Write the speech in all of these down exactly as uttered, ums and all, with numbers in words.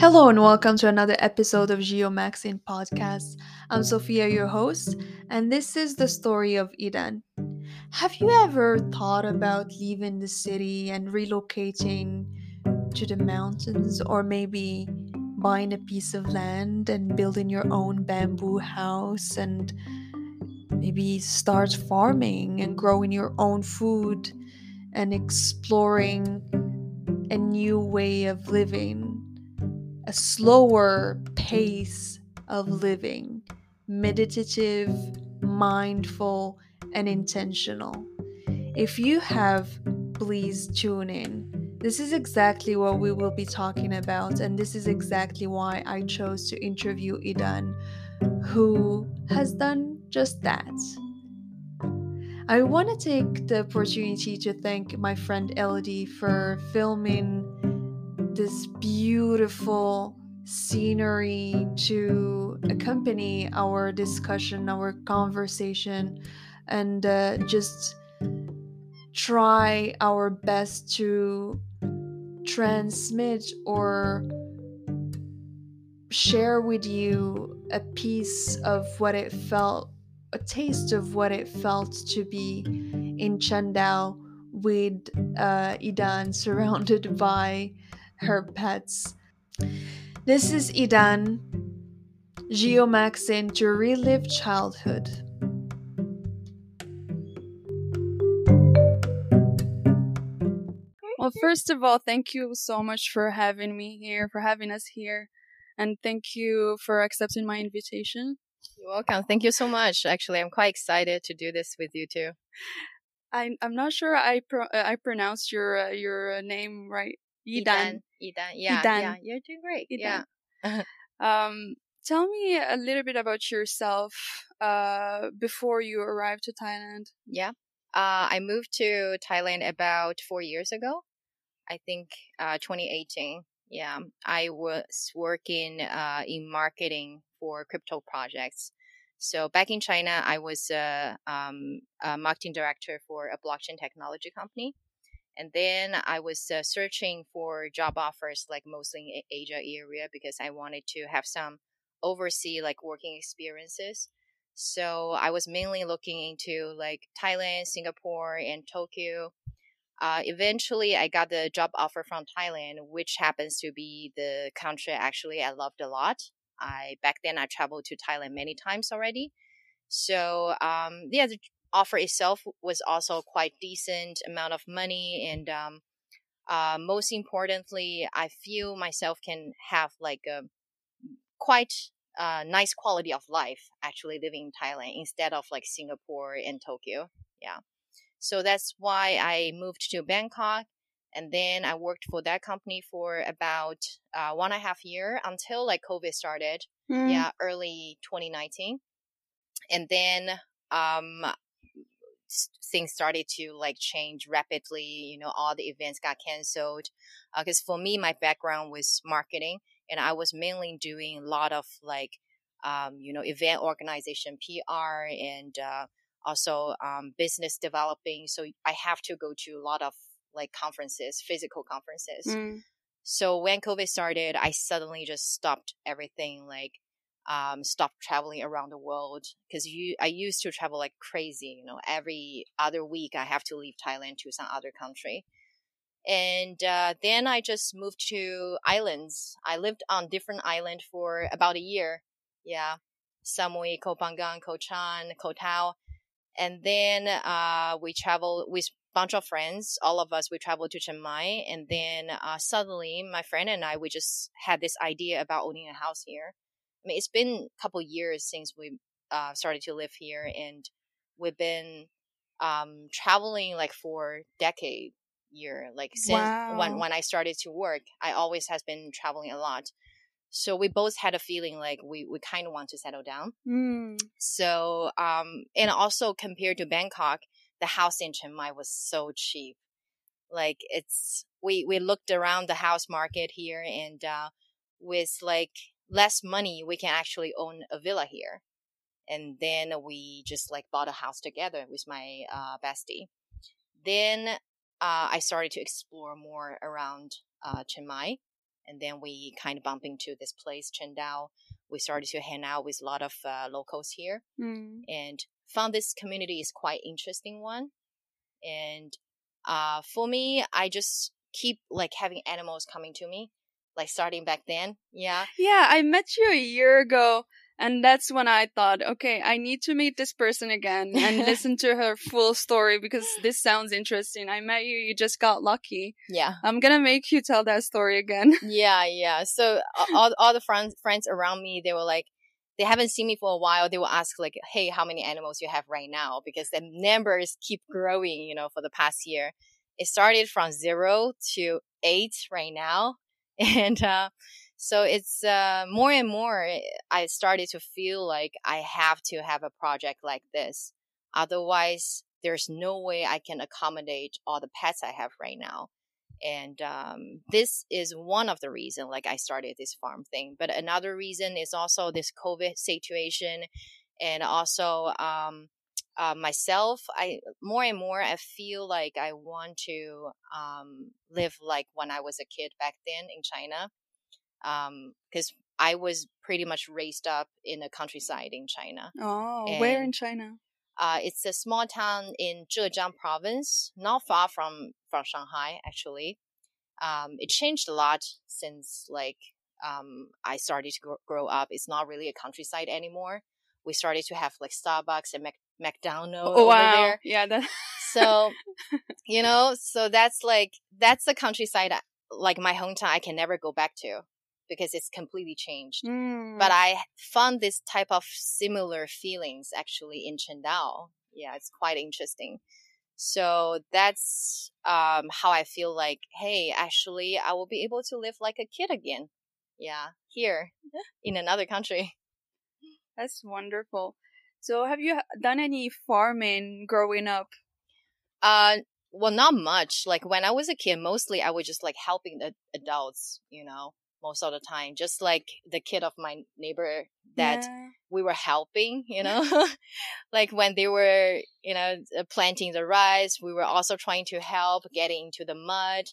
Hello and welcome to another episode of GeoMaxing Podcast. I'm Sophia, your host, and this is the story of Yidan. Have you ever thought about leaving the city and relocating to the mountains, or maybe buying a piece of land and building your own bamboo house and maybe start farming and growing your own food and exploring a new way of living, a slower pace of living, meditative, mindful, and intentional? If you have, please tune in. This is exactly what we will be talking about, and this is exactly why I chose to interview Yidan, who has done just that. I want to take the opportunity to thank my friend Elodie for filming this beautiful scenery to accompany our discussion, our conversation, and uh, just try our best to transmit or share with you a piece of what it felt a taste of what it felt to be in Chiang Dao with uh, Yidan, surrounded by her pets. This is Yidan, GeoMaxing to relive childhood. Well, first of all, thank you so much for having me here, for having us here, and thank you for accepting my invitation. You're welcome. Thank you so much. Actually, I'm quite excited to do this with you too. I'm I'm not sure I pro- I pronounced your uh, your name right. Yidan. Yidan. Yeah. Yidan. Yeah. You're doing great. Yidan. Yeah. um. Tell me a little bit about yourself. Uh, before you arrived to Thailand. Yeah. Uh, I moved to Thailand about four years ago. I think uh, twenty eighteen. Yeah. I was working uh in marketing for crypto projects. So back in China, I was a, um, a marketing director for a blockchain technology company. And then I was uh, searching for job offers, like mostly in Asia area, because I wanted to have some overseas like working experiences. So I was mainly looking into like Thailand, Singapore, and Tokyo. Uh, eventually, I got the job offer from Thailand, which happens to be the country actually I loved a lot. I back then I traveled to Thailand many times already. So um, yeah, the offer itself was also quite decent amount of money. And um, uh, most importantly, I feel myself can have like a quite uh, nice quality of life actually living in Thailand instead of like Singapore and Tokyo. Yeah. So that's why I moved to Bangkok. And then I worked for that company for about uh, one and a half year until like COVID started, mm. yeah, early twenty nineteen. And then um, things started to like change rapidly. You know, all the events got canceled because uh, for me, my background was marketing, and I was mainly doing a lot of like, um, you know, event organization, P R, and uh, also um, business developing. So I have to go to a lot of like conferences, physical conferences. Mm. So when COVID started, I suddenly just stopped everything, like um, stopped traveling around the world. Because you, I used to travel like crazy, you know, every other week I have to leave Thailand to some other country. And uh, then I just moved to islands. I lived on different island for about a year. Yeah. Samui, Koh Phangan, Koh Chan, Koh Tao. And then uh, we traveled with bunch of friends, all of us, we traveled to Chiang Mai. And then uh, suddenly my friend and I, we just had this idea about owning a house here. I mean, it's been a couple years since we uh, started to live here, and we've been um, traveling like for decade year, like since wow. when, when I started to work, I always has been traveling a lot. So we both had a feeling like we, we kind of want to settle down. Mm. So, um, and also compared to Bangkok, the house in Chiang Mai was so cheap. Like it's, we, we looked around the house market here, and uh, with like less money, we can actually own a villa here. And then we just like bought a house together with my uh, bestie. Then uh, I started to explore more around uh, Chiang Mai. And then we kind of bump into this place, Chiang Dao. We started to hang out with a lot of uh, locals here mm. and found this community is quite interesting one. And uh, for me, I just keep like having animals coming to me, like starting back then. Yeah. Yeah. I met you a year ago. And that's when I thought, okay, I need to meet this person again and listen to her full story because this sounds interesting. I met you. You just got lucky. Yeah. I'm going to make you tell that story again. Yeah, yeah. So all all the friends friends around me, they were like, they haven't seen me for a while. They will ask like, hey, how many animals you have right now? Because the numbers keep growing, you know, for the past year. It started from zero to eight right now. And, uh, So it's uh, more and more I started to feel like I have to have a project like this. Otherwise, there's no way I can accommodate all the pets I have right now. And um, this is one of the reasons like I started this farm thing. But another reason is also this COVID situation. And also um, uh, myself, I more and more I feel like I want to um, live like when I was a kid back then in China. Um, because I was pretty much raised up in the countryside in China. Oh, and, where in China? Uh, it's a small town in Zhejiang province, not far from, from Shanghai, actually. Um, it changed a lot since, like, um, I started to grow, grow up. It's not really a countryside anymore. We started to have, like, Starbucks and Mac- McDonald's oh, over wow. there. Yeah. That- so, you know, so that's, like, that's the countryside, like, my hometown I can never go back to. Because it's completely changed. Mm. But I found this type of similar feelings actually in Chiang Dao. Yeah, it's quite interesting. So that's um, how I feel like, hey, actually, I will be able to live like a kid again. Yeah, here in another country. That's wonderful. So have you done any farming growing up? Uh, well, not much. Like when I was a kid, mostly I was just like helping the adults, you know. Most of the time, just like the kid of my neighbor that yeah. we were helping, you know, like when they were, you know, planting the rice, we were also trying to help getting into the mud,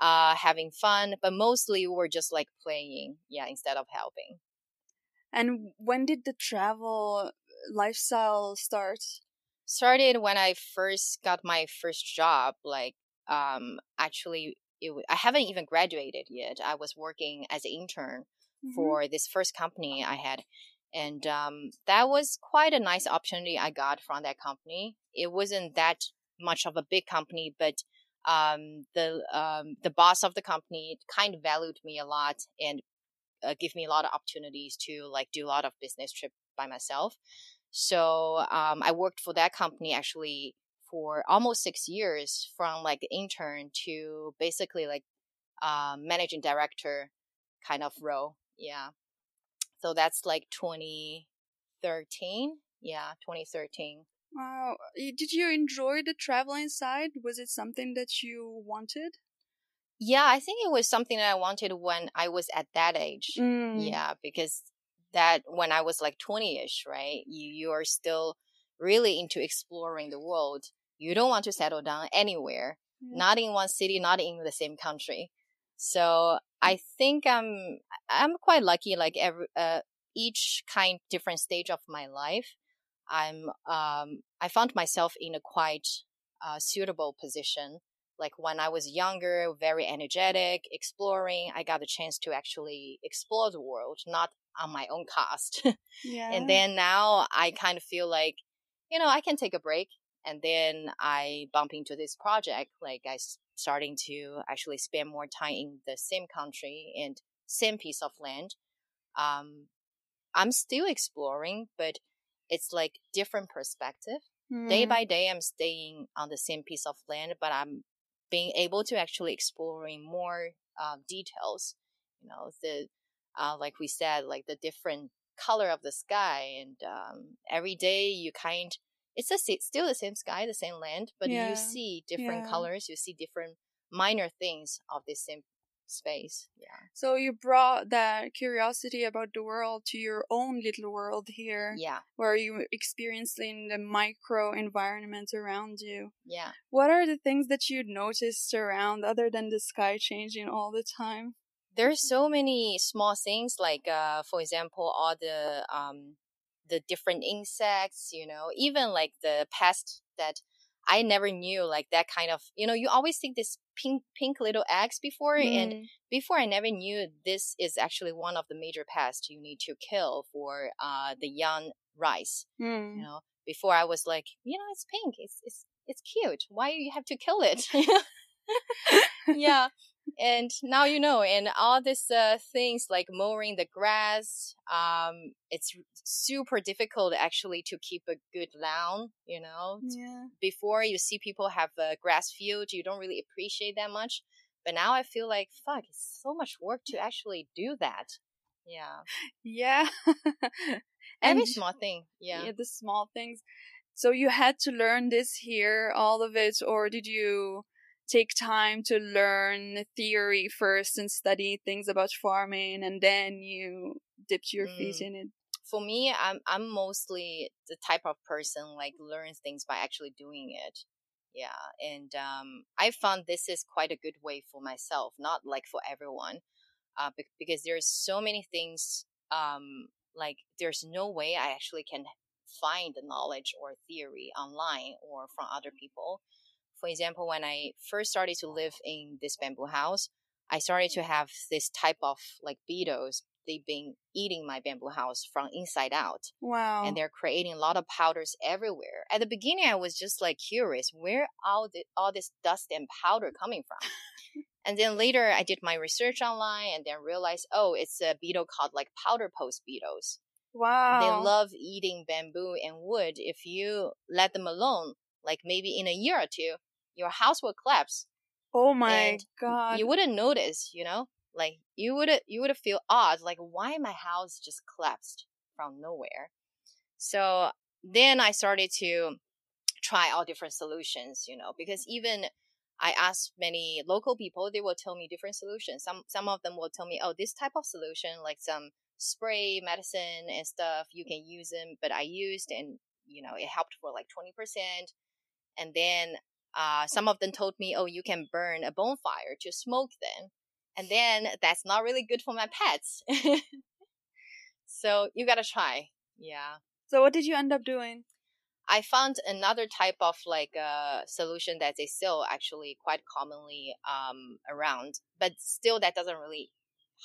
uh, having fun. But mostly we were just like playing, yeah, instead of helping. And when did the travel lifestyle start? Started when I first got my first job, like um, actually. It, I haven't even graduated yet. I was working as an intern mm-hmm. for this first company I had. And um, that was quite a nice opportunity I got from that company. It wasn't that much of a big company, but um, the um, the boss of the company kind of valued me a lot and uh, gave me a lot of opportunities to like do a lot of business trip by myself. So um, I worked for that company actually for almost six years from like intern to basically like uh, managing director kind of role. Yeah. So that's like twenty thirteen. Yeah, twenty thirteen. Wow. Did you enjoy the traveling side? Was it something that you wanted? Yeah, I think it was something that I wanted when I was at that age. Mm. Yeah, because that when I was like twenty-ish, right? You you are still really into exploring the world. You don't want to settle down anywhere, mm. not in one city, not in the same country. So I think I'm I'm quite lucky. Like every uh, each kind different stage of my life, I'm um I found myself in a quite uh, suitable position. Like when I was younger, very energetic, exploring. I got the chance to actually explore the world, not on my own cost. Yeah. And then now I kind of feel like, you know, I can take a break. And then I bump into this project. Like I starting to actually spend more time in the same country and same piece of land. Um, I'm still exploring, but it's like different perspective. Mm. Day by day, I'm staying on the same piece of land, but I'm being able to actually exploring more uh, details. You know, the uh, like we said, like the different color of the sky, and um, every day you kind it's a, still the same sky, the same land, but yeah. you see different yeah. colors, you see different minor things of the same space. Yeah. So you brought that curiosity about the world to your own little world here. Yeah. Where you experiencing the micro environment around you. Yeah. What are the things that you noticed around other than the sky changing all the time? there's so many small things like, uh, for example, all the um, the different insects, you know, even like the pest that I never knew, like that kind of, you know, you always think this pink pink little eggs before. Mm. And before I never knew this is actually one of the major pests you need to kill for uh, the young rice. Mm. You know, before I was like, you know, it's pink. It's it's it's cute. Why do you have to kill it? Yeah. And now you know, and all these uh, things like mowing the grass, um, it's super difficult actually to keep a good lawn, you know. Yeah. Before you see people have a grass field, you don't really appreciate that much. But now I feel like, fuck, it's so much work to actually do that. Yeah. Yeah. Every small thing. Yeah. Yeah, the small things. So you had to learn this here, all of it, or did you take time to learn theory first and study things about farming, and then you dipped your mm. feet in it? For me, I'm I'm mostly the type of person like learns things by actually doing it. Yeah, and um, I found this is quite a good way for myself, not like for everyone, uh, be- because there's so many things. Um, like there's no way I actually can find the knowledge or theory online or from other people. For example, when I first started to live in this bamboo house, I started to have this type of like beetles. They've been eating my bamboo house from inside out. Wow. And they're creating a lot of powders everywhere. At the beginning, I was just like curious, where all the, all this dust and powder coming from? And then later I did my research online and then realized, oh, it's a beetle called like powder post beetles. Wow. They love eating bamboo and wood. If you let them alone, like maybe in a year or two, your house will collapse. Oh my God. You wouldn't notice, you know? Like you would you would feel odd, like why my house just collapsed from nowhere. So then I started to try all different solutions, you know, because even I asked many local people, they will tell me different solutions. Some some of them will tell me, oh, this type of solution, like some spray medicine and stuff, you can use them. But I used and, you know, it helped for like twenty percent. And then uh, some of them told me, oh, you can burn a bonfire to smoke them. And then that's not really good for my pets. So you got to try. Yeah. So what did you end up doing? I found another type of like uh, solution that they sell actually quite commonly um, around. But still, that doesn't really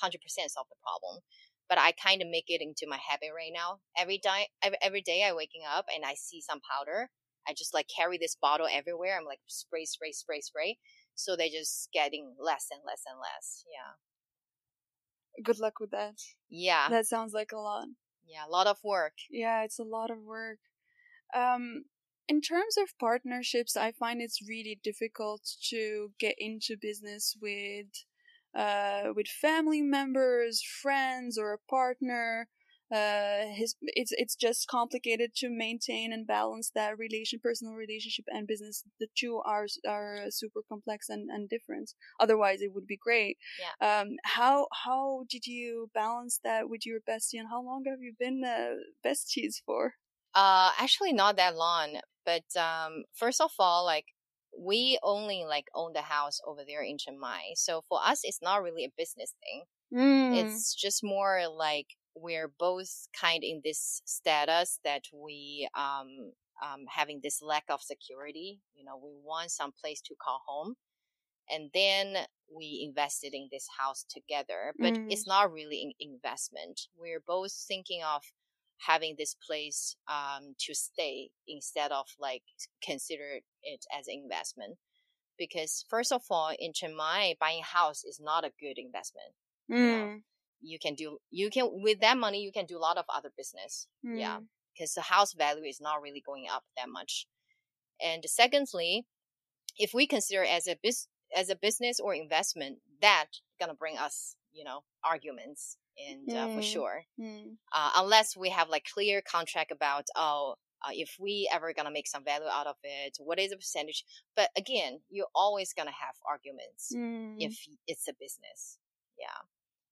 one hundred percent solve the problem. But I kind of make it into my habit right now. Every day, every, every day I waking up and I see some powder. I just like carry this bottle everywhere. I'm like spray, spray, spray, spray. So they're just getting less and less and less. Yeah. Good luck with that. Yeah. That sounds like a lot. Yeah, a lot of work. Yeah, it's a lot of work. Um, in terms of partnerships, I find it's really difficult to get into business with uh with family members, friends, or a partner. Uh, his, it's it's just complicated to maintain and balance that relation, personal relationship and business. The two are are super complex and, and different. Otherwise, it would be great. Yeah. Um. How how did you balance that with your bestie, and how long have you been uh, besties for? Uh, actually, not that long. But um, first of all, like we only like own the house over there in Chiang Mai, so for us, it's not really a business thing. Mm. It's just more like we're both kind in this status that we um, um having this lack of security. You know, we want some place to call home. And then we invested in this house together. But mm. it's not really an investment. We're both thinking of having this place um to stay instead of like consider it as an investment. Because first of all, in Chiang Mai, buying a house is not a good investment. Mm. You know? You can do, you can, with that money, you can do a lot of other business. Mm. Yeah. Because the house value is not really going up that much. And secondly, if we consider as a bus, as a business or investment, that's going to bring us, you know, arguments and mm. uh, for sure. Mm. Uh, unless we have like clear contract about, oh, uh, if we ever going to make some value out of it, what is the percentage? But again, you're always going to have arguments mm. if it's a business. Yeah.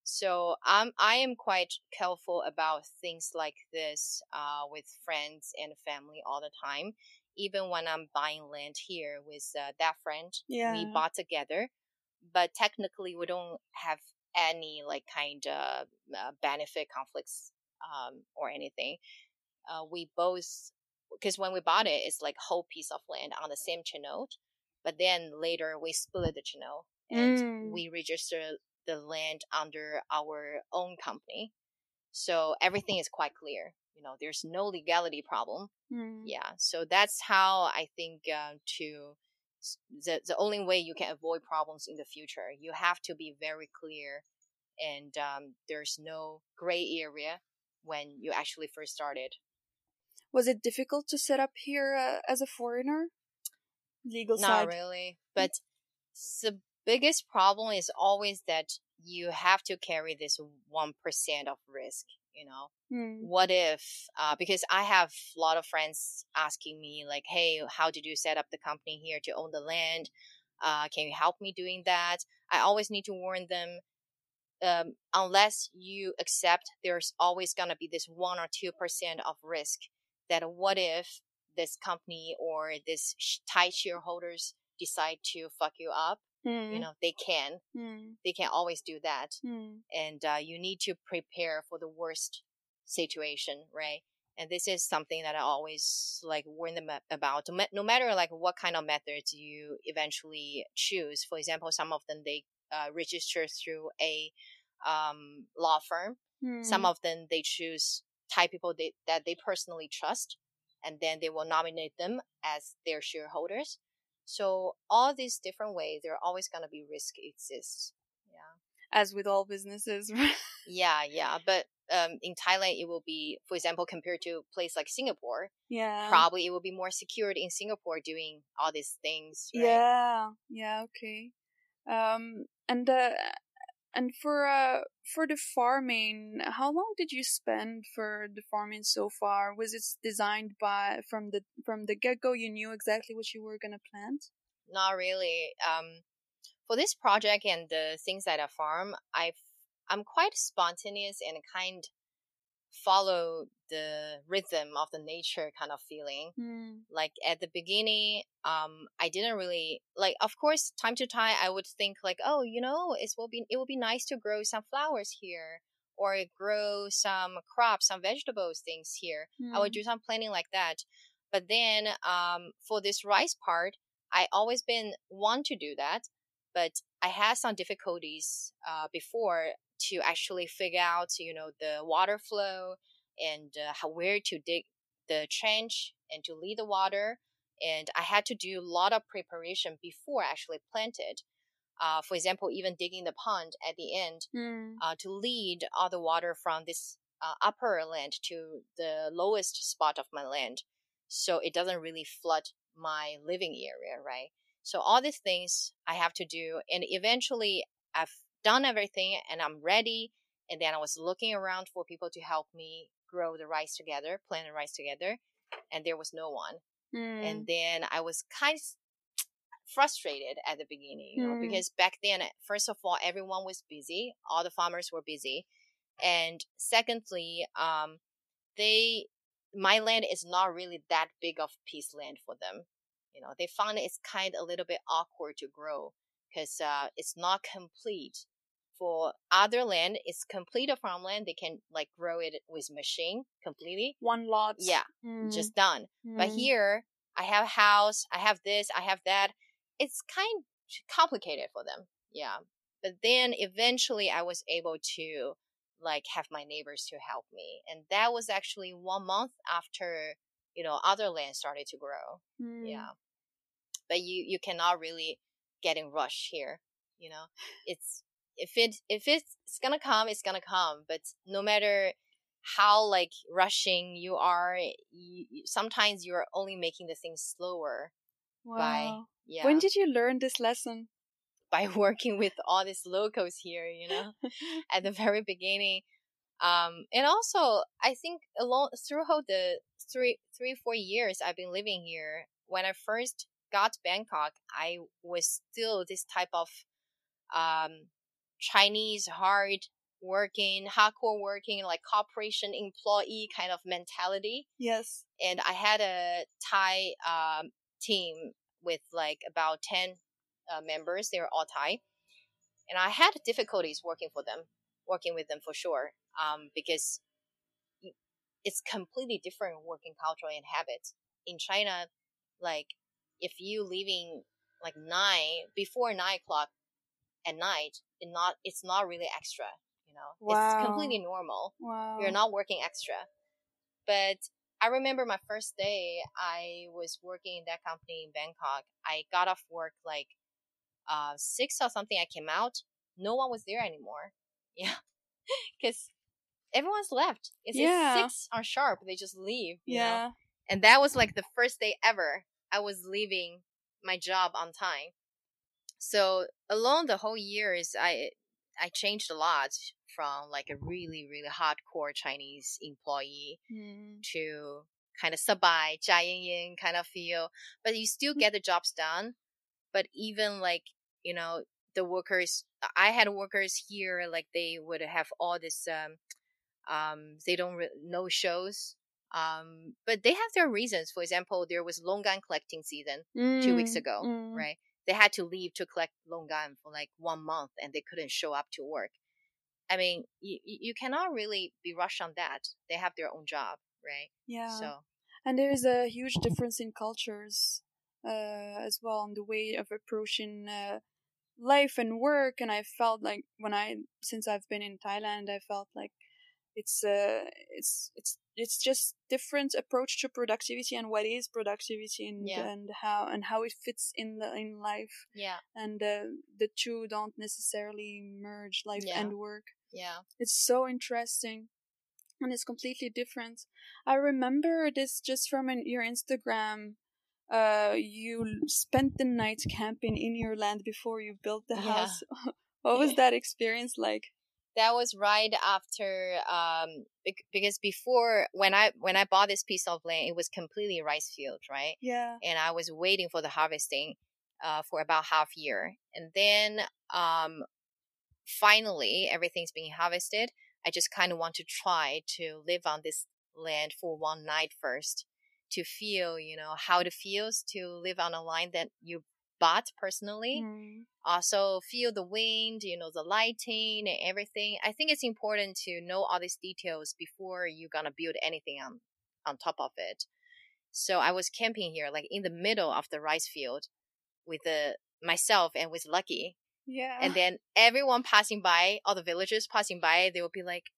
So I'm um, I am quite careful about things like this uh, with friends and family all the time. Even when I'm buying land here with uh, that friend, yeah. we bought together, but technically we don't have any like kind of uh, benefit conflicts um, or anything. Uh, we both, because when we bought it, it's like whole piece of land on the same channel. But then later we split the channel and mm. we registered the land under our own company. So everything is quite clear. You know, there's no legality problem. Mm. Yeah. So that's how I think uh, to the, the only way you can avoid problems in the future. You have to be very clear and um, there's no gray area when you actually first started. Was it difficult to set up here uh, as a foreigner? Legal Not side. Not really. But the biggest problem is always that you have to carry this one percent of risk. You know, mm. what if, uh, because I have a lot of friends asking me like, hey, how did you set up the company here to own the land? Uh, can you help me doing that? I always need to warn them, um, unless you accept there's always going to be this one or two percent of risk that what if this company or this sh- Thai shareholders decide to fuck you up? Mm. You know, they can. Mm. They can always do that. Mm. And uh, you need to prepare for the worst situation, right? And this is something that I always, like, warn them about. No matter, like, what kind of methods you eventually choose. For example, some of them, they uh, register through a um, law firm. Mm. Some of them, they choose Thai people they, that they personally trust. And then they will nominate them as their shareholders. So all these different ways, there are always going to be risk exists. Yeah. As with all businesses, right? Yeah, yeah. But um, in Thailand, it will be, for example, compared to a place like Singapore. Yeah. Probably it will be more secured in Singapore doing all these things, right? Yeah, yeah, okay. Um, and uh, and for uh, for the farming, how long did you spend for the farming so far? Was it designed by from the from the get go? You knew exactly what you were gonna plant? Not really. Um, for this project and the things that I farm, I I'm quite spontaneous and kind follow the rhythm of the nature kind of feeling. Mm. Like at the beginning, um, I didn't really like. Of course, time to time, I would think like, oh, you know, it will be it will be nice to grow some flowers here or grow some crops, some vegetables, things here. Mm. I would do some planning like that. But then, um, for this rice part, I always been want to do that, but I had some difficulties uh, before to actually figure out, you know, the water flow and uh, how, where to dig the trench and to lead the water. And I had to do a lot of preparation before I actually planted. Uh, for example, even digging the pond at the end mm. uh, to lead all the water from this uh, upper land to the lowest spot of my land. So it doesn't really flood my living area, right? So all these things I have to do. And eventually I've done everything and I'm ready. And then I was looking around for people to help me grow the rice together, plant the rice together. And there was no one. Mm. And then I was kind of frustrated at the beginning, you know, mm. because back then, first of all, everyone was busy. All the farmers were busy. And secondly, um, they, my land is not really that big of piece land for them. You know, they found it's kind of a little bit awkward to grow because uh, it's not complete. For other land, it's complete a farmland. They can like grow it with machine completely. One lot. Yeah, mm. just done. Mm. But here, I have a house, I have this, I have that. It's kind of complicated for them. Yeah. But then eventually I was able to like have my neighbors to help me. And that was actually one month after, you know, other land started to grow. Mm. Yeah. But you, you cannot really get in rush here. You know, it's... If it if it's, it's gonna come, it's gonna come. But no matter how like rushing you are, you, you, sometimes you are only making the things slower. Wow. By, yeah. When did you learn this lesson? By working with all these locals here, you know, at the very beginning, um, and also I think along throughout the three three four years I've been living here. When I first got to Bangkok, I was still this type of, um. Chinese hard working, hardcore working, like corporation employee kind of mentality. Yes. And I had a Thai um, team with like about ten uh, members. They were all Thai. And I had difficulties working for them, working with them for sure, um, because it's completely different working culture and habits. In China, like if you leaving like nine before nine o'clock at night, it not it's not really extra, you know. Wow. It's completely normal. Wow. You're not working extra. But I remember my first day I was working in that company in Bangkok. I got off work like uh six or something. I came out, no one was there anymore. Yeah. Because everyone's left. It's yeah. At six on sharp, they just leave, you yeah know? And that was like the first day ever I was leaving my job on time. So along the whole years, I I changed a lot from like a really, really hardcore Chinese employee mm. to kind of sabai, jiayin kind of feel. But you still get the jobs done. But even like, you know, the workers, I had workers here, like they would have all this, um, um, they don't re- no shows. Um, but they have their reasons. For example, there was longan collecting season mm. two weeks ago, mm. right? They had to leave to collect longan for like one month and they couldn't show up to work. I mean, you, you cannot really be rushed on that. They have their own job, right? Yeah. So, and there is a huge difference in cultures uh, as well on the way of approaching uh, life and work. And I felt like when I, since I've been in Thailand, I felt like it's uh, it's it's it's just different approach to productivity and what is productivity and, yeah. and how and how it fits in the in life. Yeah. And uh, the two don't necessarily merge, life yeah. and work. Yeah. It's so interesting, and it's completely different. I remember this just from an, your Instagram. Uh, you spent the night camping in your land before you built the house. Yeah. What was that experience like? That was right after, um, because before when I when I bought this piece of land, it was completely rice field, right? Yeah. And I was waiting for the harvesting, uh, for about half year, and then um, finally everything's being harvested. I just kind of want to try to live on this land for one night first, to feel, you know, how it feels to live on a land that you bought personally. Mm. Also feel the wind, you know, the lighting and everything. I think it's important to know all these details before you're gonna build anything on on top of it. So I was camping here, like in the middle of the rice field, with the myself and with Lucky. Yeah. And then everyone passing by, all the villagers passing by, they would be like,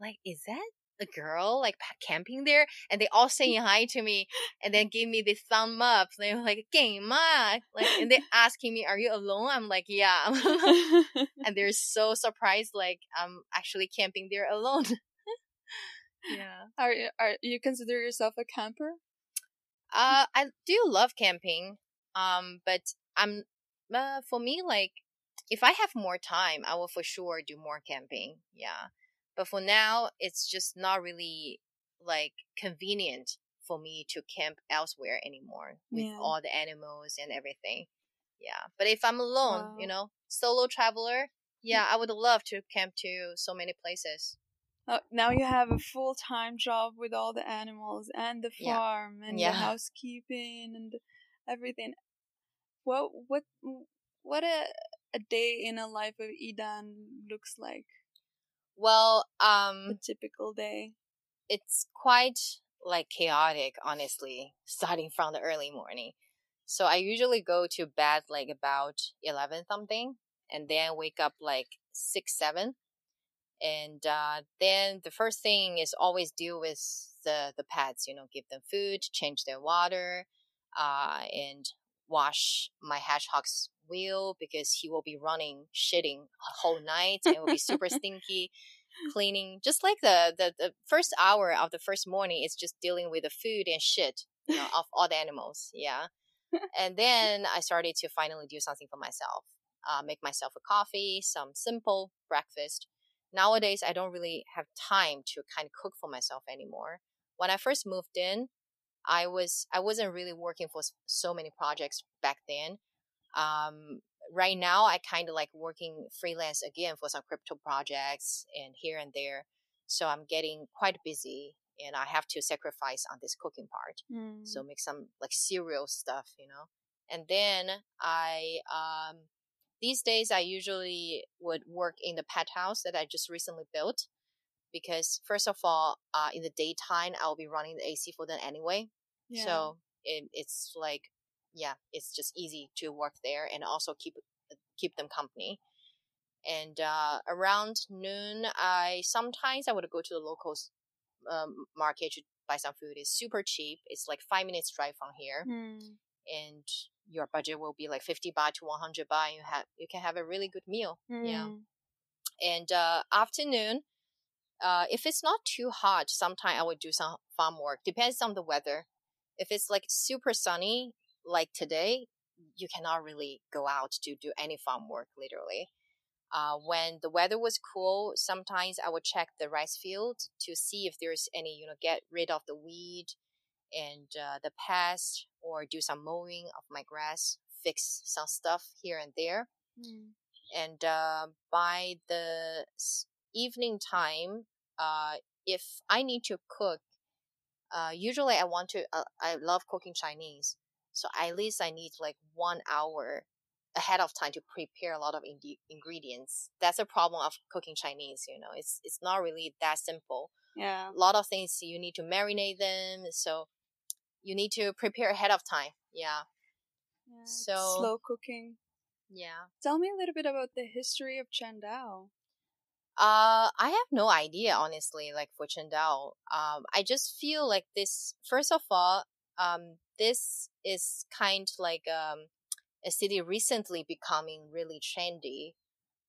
like, is that a girl like camping there? And they all saying hi to me and then give me this thumb up. They were like, "Game ma," like, and they asking me, "Are you alone?" I'm like, "Yeah." And they're so surprised, like I'm actually camping there alone. Yeah. Are you, are you consider yourself a camper? Uh, I do love camping, um, but I'm uh, for me, like if I have more time, I will for sure do more camping. Yeah. But for now, it's just not really like convenient for me to camp elsewhere anymore with yeah. all the animals and everything. Yeah. But if I'm alone, wow. you know, solo traveler, yeah, I would love to camp to so many places. Oh, now you have a full-time job with all the animals and the farm yeah. and yeah. the housekeeping and everything. What what what a a day in a life of Yidan looks like. Well, um, a typical day. It's quite like chaotic, honestly, starting from the early morning. So I usually go to bed like about eleven something and then wake up like six, seven. And, uh, then the first thing is always deal with the, the pets, you know, give them food, change their water, uh, and wash my hedgehog's wheel because he will be running shitting a whole night and will be super stinky. Cleaning just like the, the the first hour of the first morning is just dealing with the food and shit, you know, of all the animals. Yeah. And then I started to finally do something for myself, uh, make myself a coffee, some simple breakfast. Nowadays I don't really have time to kind of cook for myself anymore. When I first moved in, I was I wasn't really working for so many projects back then. Um, right now I kind of like working freelance again for some crypto projects and here and there. So I'm getting quite busy and I have to sacrifice on this cooking part. Mm. So make some like cereal stuff, you know, and then I, um, These days, I usually would work in the pet house that I just recently built because, first of all, uh, in the daytime, I'll be running the A C for them anyway. Yeah. So it, it's like, yeah, it's just easy to work there and also keep keep them company. And uh, around noon, I sometimes I would go to the local um, market to buy some food. It's super cheap. It's like five minutes drive from here. Mm. And your budget will be like fifty baht to one hundred baht. You have you can have a really good meal. Mm. Yeah. And uh, afternoon, uh, if it's not too hot, sometimes I would do some farm work. Depends on the weather. If it's like super sunny, like today, you cannot really go out to do any farm work, literally. Uh, when the weather was cool, sometimes I would check the rice field to see if there's any, you know, get rid of the weed and uh, the pest, or do some mowing of my grass, fix some stuff here and there. Mm. And uh, by the evening time, uh, if I need to cook, uh, usually I want to, uh, I love cooking Chinese. So at least I need like one hour ahead of time to prepare a lot of in- ingredients. That's a problem of cooking Chinese, you know. It's it's not really that simple. Yeah. A lot of things you need to marinate them, so you need to prepare ahead of time. Yeah. yeah so slow cooking. Yeah. Tell me a little bit about the history of Chiang Dao. Uh, I have no idea, honestly, like for Chiang Dao. Um, I just feel like this, first of all, um, this is kind of like um. a city recently becoming really trendy.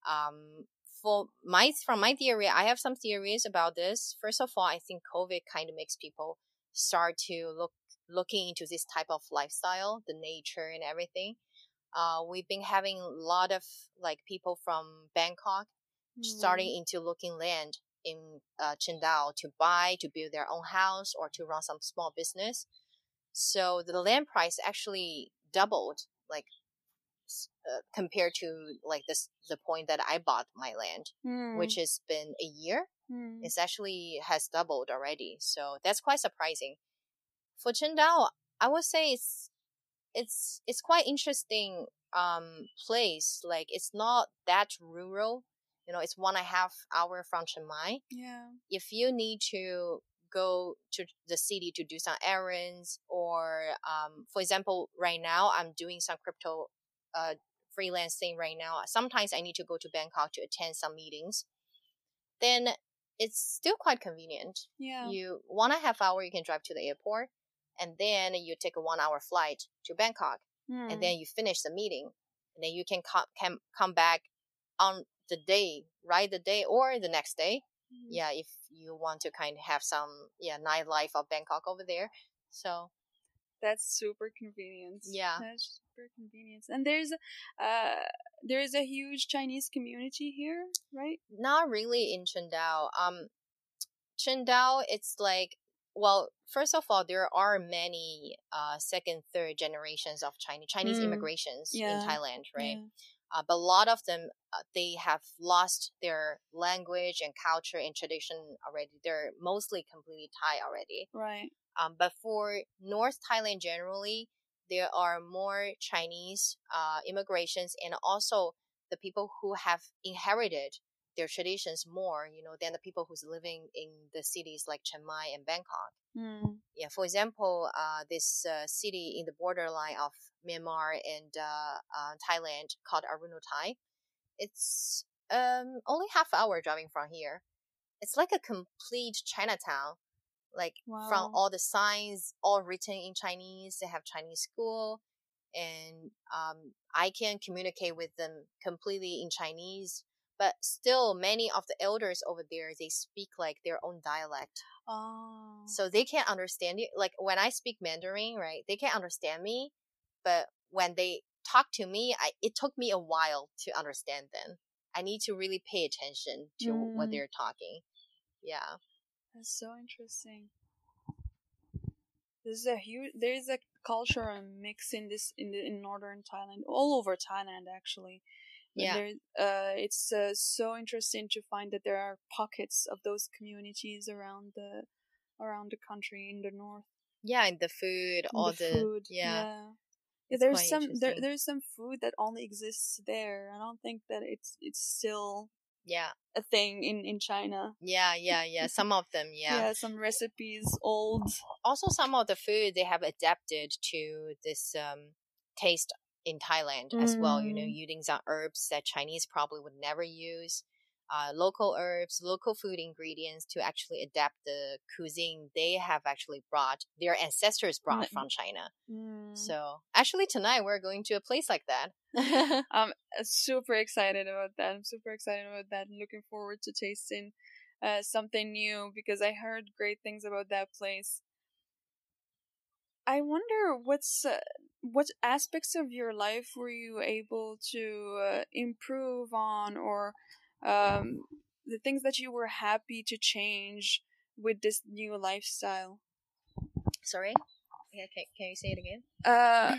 Um, for my from my theory, I have some theories about this. First of all, I think COVID kind of makes people start to look looking into this type of lifestyle, the nature and everything. Uh, we've been having a lot of like people from Bangkok mm-hmm. starting into looking land in uh, Chiang Dao to buy, to build their own house or to run some small business. So the land price actually doubled, like Uh, compared to like this the point that I bought my land, mm. which has been a year. Mm. It's actually has doubled already. So that's quite surprising. For Chiang Dao, I would say it's it's it's quite interesting um place. Like it's not that rural. You know, it's one and a half hour from Chiang Mai. Yeah. If you need to go to the city to do some errands or, um, for example, right now I'm doing some crypto uh, freelancing right now. Sometimes I need to go to Bangkok to attend some meetings. Then it's still quite convenient. Yeah. You one and a half hour, you can drive to the airport and then you take a one hour flight to Bangkok mm. and then you finish the meeting and then you can come, can come back on the day, right? The day or the next day. Yeah, if you want to kind of have some yeah nightlife of Bangkok over there. So that's super convenient. Yeah. That's super convenient. And there's uh there's a huge Chinese community here, right? Not really in Chiang Dao. Um Chiang Dao, it's like well, first of all, there are many uh second, third generations of Chinese Chinese mm. immigrations yeah. in Thailand, right? Yeah. Uh, but a lot of them, uh, they have lost their language and culture and tradition already. They're mostly completely Thai already. Right. Um, but for North Thailand generally, there are more Chinese uh, immigrations and also the people who have inherited their traditions more, you know, than the people who's living in the cities like Chiang Mai and Bangkok. Mm. Yeah, for example, uh, this uh, city in the borderline of Myanmar and uh, uh, Thailand called Arunothai. It's um only half hour driving from here. It's like a complete Chinatown, like wow. from all the signs, all written in Chinese. They have Chinese school, and um I can communicate with them completely in Chinese. But still, many of the elders over there, they speak like their own dialect. Oh. So they can't understand it. Like when I speak Mandarin, right, they can't understand me. But when they talk to me, I, it took me a while to understand them. I need to really pay attention to mm. what they're talking. Yeah. That's so interesting. This is a huge, there is a cultural mix in this, in the, in northern Thailand, all over Thailand, actually. Yeah. There, uh, it's uh, so interesting to find that there are pockets of those communities around the around the country in the north. Yeah, and the food, all the, the food, yeah. yeah. It's there's some there, there's some food that only exists there. I don't think that it's it's still yeah a thing in, in China. Yeah, yeah, yeah. Some of them, yeah. Yeah, some recipes old. Also, some of the food they have adapted to this um taste in Thailand mm. as well. You know, using some herbs that Chinese probably would never use. Uh, local herbs, local food ingredients to actually adapt the cuisine they have actually brought, their ancestors brought mm. from China. Mm. So actually tonight we're going to a place like that. I'm super excited about that. I'm super excited about that. I'm looking forward to tasting uh, something new because I heard great things about that place. I wonder what's uh, what aspects of your life were you able to uh, improve on, or um the things that you were happy to change with this new lifestyle? Sorry? Yeah, can, can you say it again? Uh,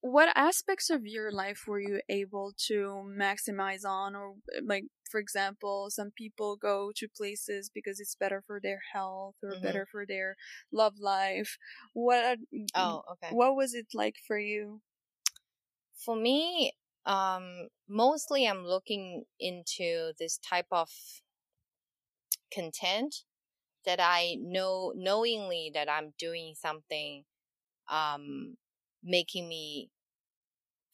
what aspects of your life were you able to maximize on? Or, like, for example, some people go to places because it's better for their health or mm-hmm. better for their love life. What? Oh, okay. What was it like for you? For me... Um, mostly I'm looking into this type of content that I know knowingly that I'm doing something, um, making me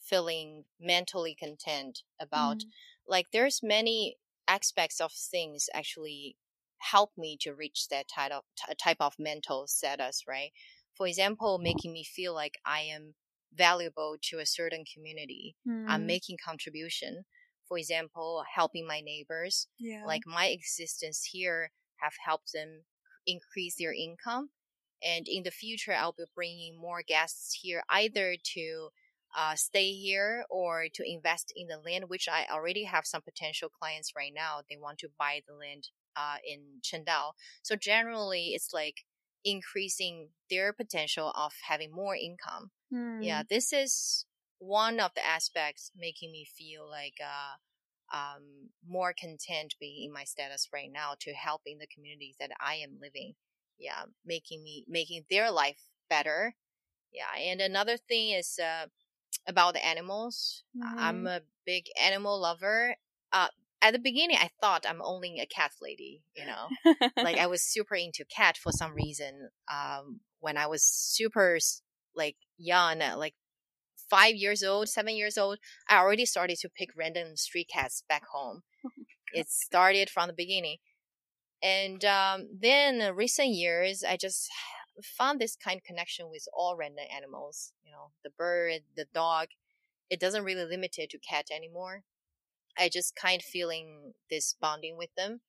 feeling mentally content about, mm. like there's many aspects of things actually help me to reach that type of, t- type of mental status, right? For example, making me feel like I am valuable to a certain community. Mm. I'm making contribution. For example, helping my neighbors. Yeah. Like my existence here have helped them increase their income. And in the future, I'll be bringing more guests here, either to uh, stay here or to invest in the land, which I already have some potential clients right now. They want to buy the land uh, in Chiang Dao. So generally, it's like increasing their potential of having more income. Mm. Yeah, this is one of the aspects making me feel like uh, um, more content being in my status right now to help in the communities that I am living. Yeah, making me making their life better. Yeah, and another thing is uh, about the animals. Mm-hmm. I'm a big animal lover. Uh, at the beginning, I thought I'm only a cat lady. You know, like I was super into cat for some reason. Um, when I was super like young, like five years old, seven years old, I already started to pick random street cats back home. Oh it started from the beginning. And um, then in recent years, I just found this kind of connection with all random animals. You know, the bird, the dog. It doesn't really limit it to cat anymore. I just kind of feeling this bonding with them.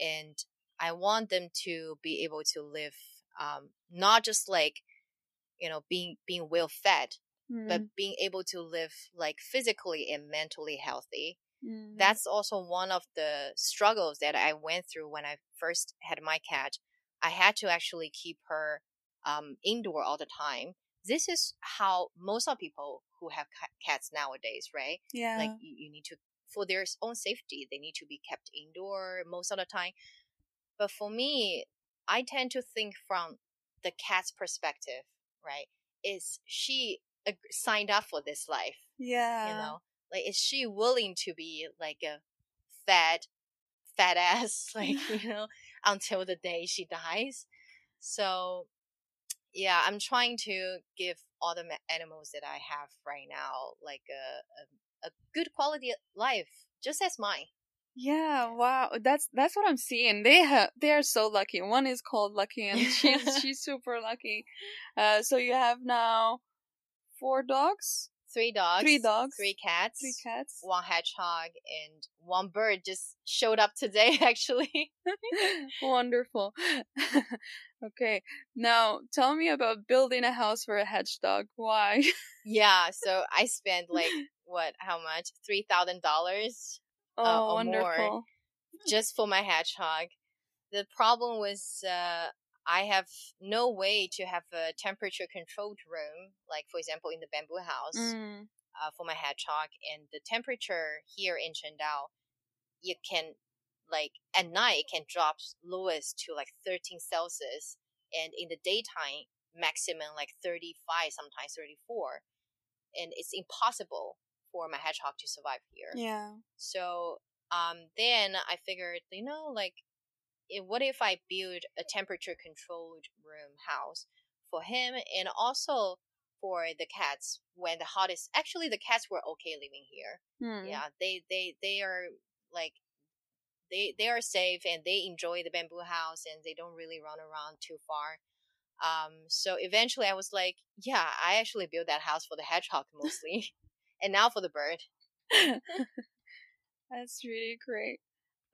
And I want them to be able to live um, not just like, you know, being being well fed, mm. but being able to live like physically and mentally healthy. Mm. That's also one of the struggles that I went through when I first had my cat. I had to actually keep her um, indoor all the time. This is how most of people who have cats nowadays, right? Yeah. Like you, you need to, for their own safety, they need to be kept indoor most of the time. But for me, I tend to think from the cat's perspective. Right? Is she uh, signed up for this life? Yeah. You know, like, is she willing to be like a fat, fat ass, like, you know, until the day she dies? So, yeah, I'm trying to give all the animals that I have right now, like a, a, a good quality life, just as mine. Yeah, wow. That's that's what I'm seeing. They have they are so lucky. One is called Lucky and she's she's super lucky. Uh so you have now four dogs? Three dogs. Three dogs. Three cats. Three cats. One hedgehog and one bird just showed up today actually. Wonderful. Okay. Now tell me about building a house for a hedgehog. Why? Yeah, so I spent like what, how much? Three thousand dollars. Oh, uh, or wonderful. More, just for my hedgehog. The problem was uh, I have no way to have a temperature-controlled room, like, for example, in the bamboo house mm. uh, for my hedgehog. And the temperature here in Chiang Dao, you can, like, at night, it can drop lowest to, like, thirteen Celsius. And in the daytime, maximum, like, thirty-five, sometimes thirty-four. and it's impossible for my hedgehog to survive here. Yeah. So um, then I figured, you know, like, it, what if I build a temperature-controlled room house for him and also for the cats when the hottest... Actually, the cats were okay living here. Hmm. Yeah, they, they, they are, like... They they are safe and they enjoy the bamboo house and they don't really run around too far. Um, so eventually I was like, yeah, I actually built that house for the hedgehog mostly. And now for the bird. That's really great.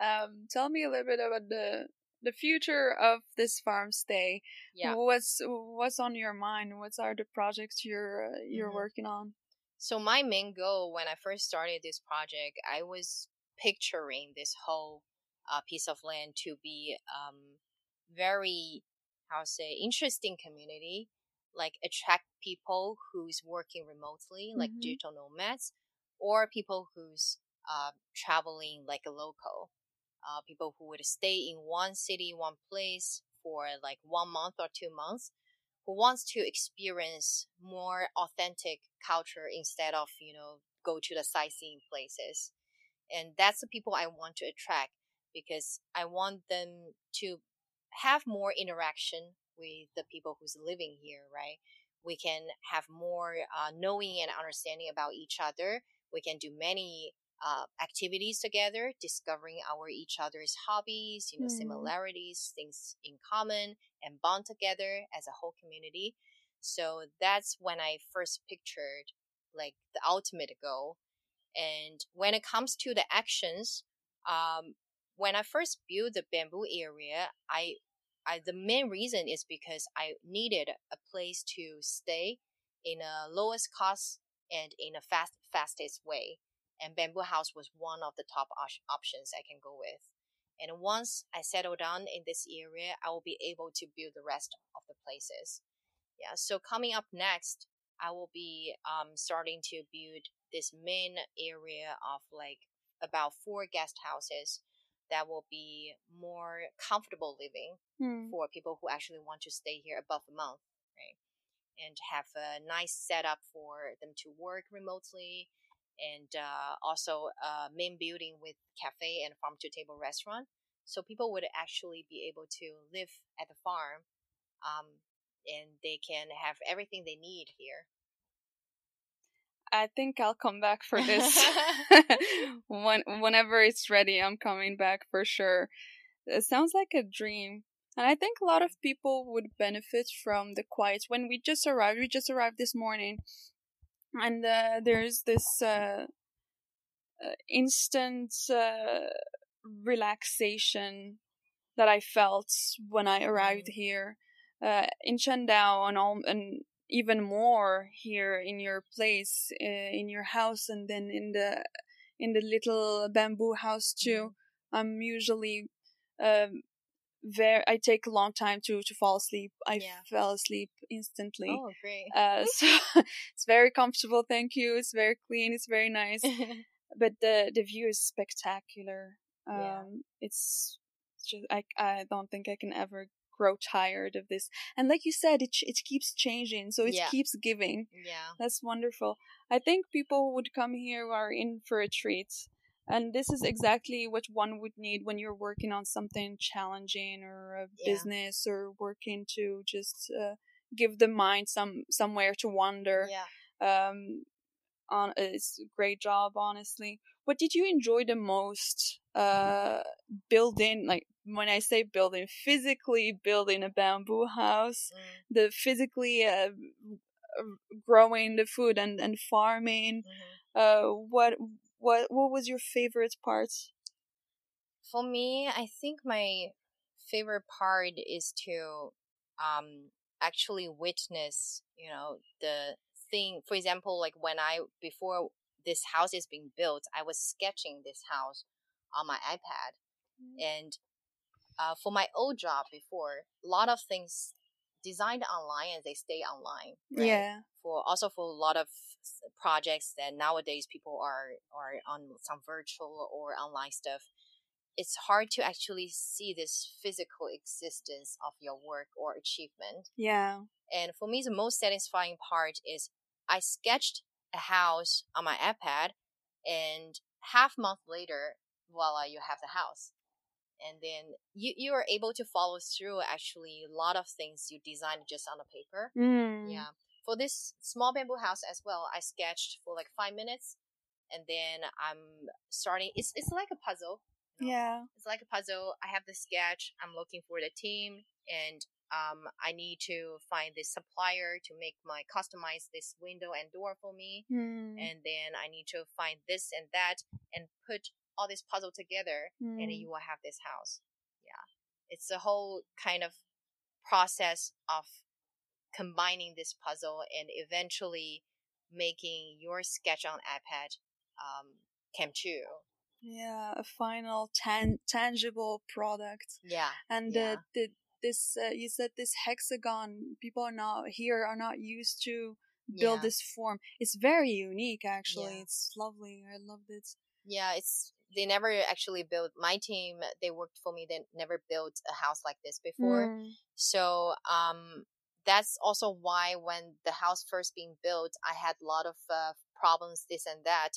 Um, tell me a little bit about the the future of this farm stay. Yeah. What's what's on your mind? What are the projects you're uh, you're mm-hmm. working on? So my main goal when I first started this project, I was picturing this whole uh, piece of land to be um very, how to say, interesting community, like attract people who's working remotely, like mm-hmm. digital nomads, or people who's uh, traveling like a local, uh, people who would stay in one city, one place for like one month or two months, who wants to experience more authentic culture instead of, you know, go to the sightseeing places. And that's the people I want to attract because I want them to have more interaction with the people who's living here, right? We can have more uh, knowing and understanding about each other. We can do many uh, activities together, discovering our each other's hobbies, you know, mm. similarities, things in common, and bond together as a whole community. So that's when I first pictured like the ultimate goal. And when it comes to the actions, um, when I first built the bamboo area, I, I the main reason is because I needed a place to stay in a lowest cost and in a fast fastest way. And bamboo house was one of the top op- options I can go with. And once I settle down in this area, I will be able to build the rest of the places. Yeah. So coming up next, I will be um starting to build this main area of like about four guest houses that will be more comfortable living mm. for people who actually want to stay here above a month, right? And have a nice setup for them to work remotely, and uh, also a main building with cafe and farm to table restaurant. So people would actually be able to live at the farm, um, and they can have everything they need here. I think I'll come back for this. when, whenever it's ready, I'm coming back for sure. It sounds like a dream. And I think a lot of people would benefit from the quiet. When we just arrived, we just arrived this morning. And uh, there's this uh, uh, instant uh, relaxation that I felt when I arrived mm. here. Uh, in Chiang Dao and all... And, even more here in your place, uh, in your house, and then in the in the little bamboo house too. I'm usually um, very. I take a long time to, to fall asleep. I yeah. fell asleep instantly. Oh, great! Uh, so it's very comfortable. Thank you. It's very clean. It's very nice. But the the view is spectacular. Um, yeah. It's just I I don't think I can ever grow tired of this, and like you said, it it keeps changing, so it yeah. keeps giving. Yeah, that's wonderful. I think people would come here who are in for a treat, and this is exactly what one would need when you're working on something challenging or a yeah. business, or working to just uh, give the mind some somewhere to wander. Yeah, um, on it's a great job, honestly. What did you enjoy the most? Uh, building, like when I say building, physically building a bamboo house, mm. the physically uh, growing the food and, and farming. Mm-hmm. Uh, what what what was your favorite part? For me, I think my favorite part is to um actually witness, you know, the thing. For example, like when I before. This house is being built, I was sketching this house on my iPad. Mm. And uh, for my old job before, a lot of things designed online and they stay online. Right? Yeah. For also for a lot of projects that nowadays people are, are on some virtual or online stuff, it's hard to actually see this physical existence of your work or achievement. Yeah. And for me, the most satisfying part is I sketched a house on my iPad, and half month later, voila, you have the house. And then you, you are able to follow through actually a lot of things you designed just on the paper. Mm. Yeah. For this small bamboo house as well, I sketched for like five minutes and then I'm starting. It's it's like a puzzle. You know? Yeah. It's like a puzzle. I have the sketch. I'm looking for the team and um I need to find the supplier to make my customize this window and door for me. Mm. And then I need to find this and that and put all this puzzle together, mm. and you will have this house. Yeah, it's a whole kind of process of combining this puzzle and eventually making your sketch on iPad um, come true. Yeah, a final tan- tangible product. Yeah, and yeah. Uh, the, this uh, you said this hexagon. People are not here are not used to build yeah. this form. It's very unique, actually. Yeah. It's lovely. I loved it. Yeah, it's. They never actually built my team. They worked for me. They never built a house like this before. Mm. So um, that's also why when the house first being built, I had a lot of uh, problems, this and that,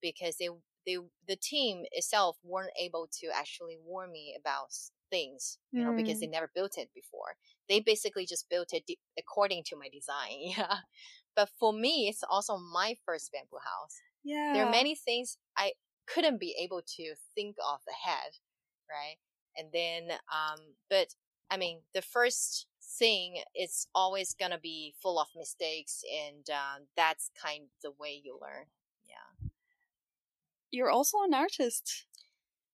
because they, they, the team itself weren't able to actually warn me about things, you know, mm. because they never built it before. They basically just built it de- according to my design. Yeah, but for me, it's also my first bamboo house. Yeah, there are many things I couldn't be able to think of ahead, right? And then, um, but I mean, the first thing is always gonna be full of mistakes, and um, that's kind of the way you learn. Yeah. You're also an artist.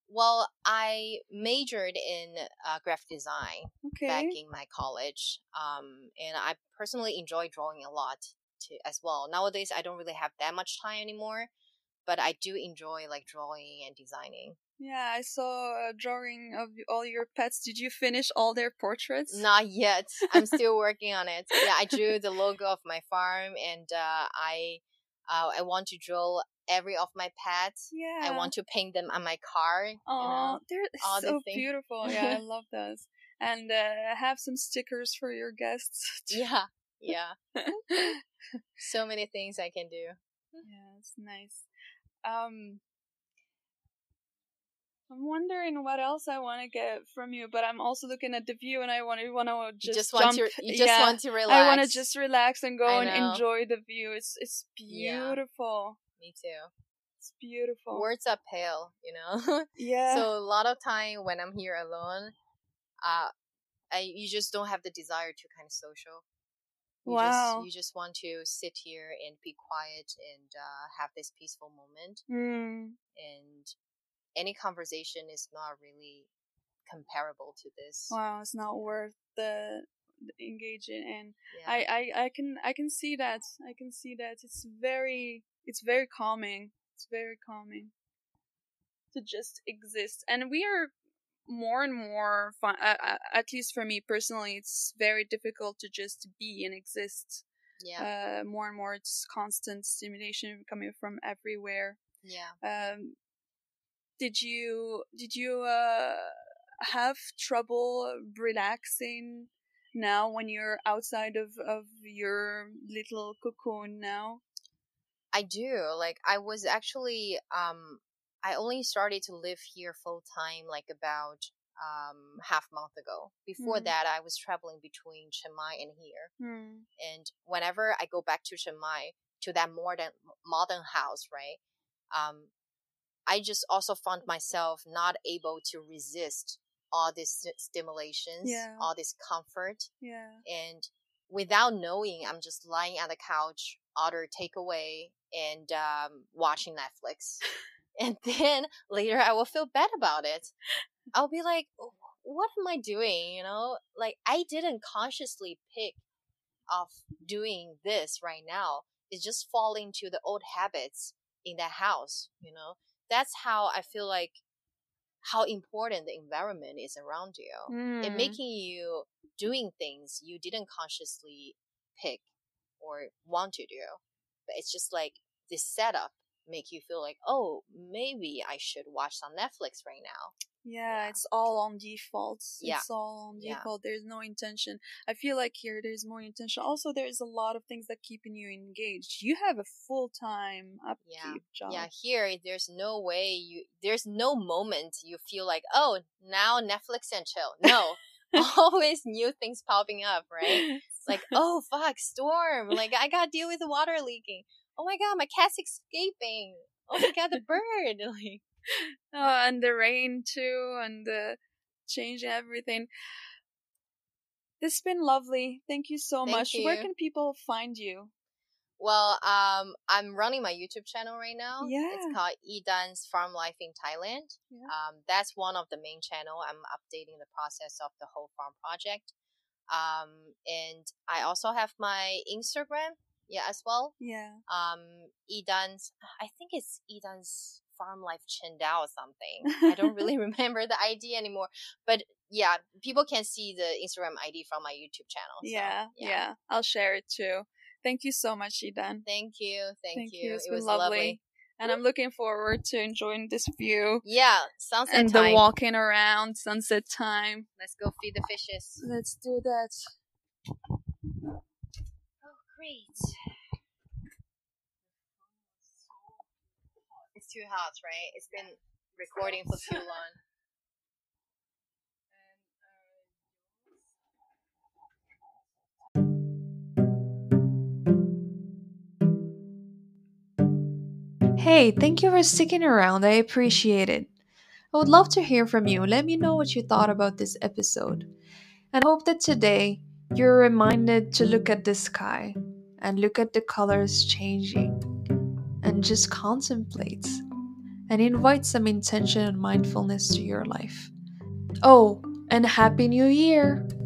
Well, I majored in uh, graphic design okay. back in my college, um, and I personally enjoy drawing a lot too, as well. Nowadays, I don't really have that much time anymore, but I do enjoy like drawing and designing. Yeah, I saw a drawing of all your pets. Did you finish all their portraits? Not yet. I'm still working on it. Yeah, I drew the logo of my farm, and uh, I uh, I want to draw every of my pets. Yeah. I want to paint them on my car. Oh, you know, they're all so the beautiful. Yeah, I love those. And uh, have some stickers for your guests. Yeah, yeah. So many things I can do. Yeah, it's nice. Um, I'm wondering what else I want to get from you, but I'm also looking at the view, and I want to want to just, just want jump. To, you just yeah, want to relax. I want to just relax and go and enjoy the view. It's it's beautiful. Yeah, me too. It's beautiful. Words are pale, you know. Yeah. So a lot of time when I'm here alone, uh, I you just don't have the desire to kind of social. You wow! Just, you just want to sit here and be quiet and uh, have this peaceful moment. Mm. And any conversation is not really comparable to this. Wow, it's not worth the, the engaging. And yeah. I, I, I can, I can see that. I can see that. It's very, it's very calming. It's very calming to just exist. And we are. More and more, fun, uh, at least for me personally, it's very difficult to just be and exist. Yeah. Uh, more and more, it's constant stimulation coming from everywhere. Yeah. Um. Did you did you uh have trouble relaxing now when you're outside of of your little cocoon now? I do. Like I was actually um. I only started to live here full time like about um, half month ago. Before mm. that, I was traveling between Chiang Mai and here. Mm. And whenever I go back to Chiang Mai, to that modern modern house, right? Um, I just also found myself not able to resist all these stimulations, yeah. all this comfort. Yeah. And without knowing, I'm just lying on the couch, order takeaway, and um, watching Netflix. And then later I will feel bad about it. I'll be like, what am I doing? You know, like I didn't consciously pick of doing this right now. It's just falling to the old habits in that house. You know, that's how I feel like how important the environment is around you. Mm. It making you doing things you didn't consciously pick or want to do. But it's just like this setup make you feel like, oh, maybe I should watch on Netflix right now. Yeah, yeah. It's all on default. Yeah. It's all on default. Yeah. There's no intention. I feel like here there's more intention. Also, there's a lot of things that keeping you engaged. You have a full-time upkeep yeah. job. Yeah, here there's no way you, there's no moment you feel like, oh, now Netflix and chill. No, always new things popping up, right? Like, oh, fuck, storm. Like, I got to deal with the water leaking. Oh, my God, my cat's escaping. Oh, my God, the bird. Like, oh, and the rain, too, and the change and everything. This has been lovely. Thank you so Thank much. You. Where can people find you? Well, um, I'm running my YouTube channel right now. Yeah. It's called Yidan's Farm Life in Thailand. Yeah. Um, that's one of the main channel. I'm updating the process of the whole farm project. Um, and I also have my Instagram. Yeah, as well. Yeah. Um, Yidan's, I think it's Yidan's Farm Life Chiang Dao or something. I don't really remember the I D anymore. But yeah, people can see the Instagram I D from my YouTube channel. So, yeah, yeah, yeah. I'll share it too. Thank you so much, Yidan. Thank you. Thank, thank you. you. It was lovely. lovely. And I'm looking forward to enjoying this view. Yeah, sunset and time. And the walking around, sunset time. Let's go feed the fishes. Let's do that. It's too hot, right? It's been recording for too long. Hey, thank you for sticking around. I appreciate it. I would love to hear from you. Let me know what you thought about this episode. And I hope that today you're reminded to look at the sky and look at the colors changing and just contemplate and invite some intention and mindfulness to your life. Oh, and Happy New Year!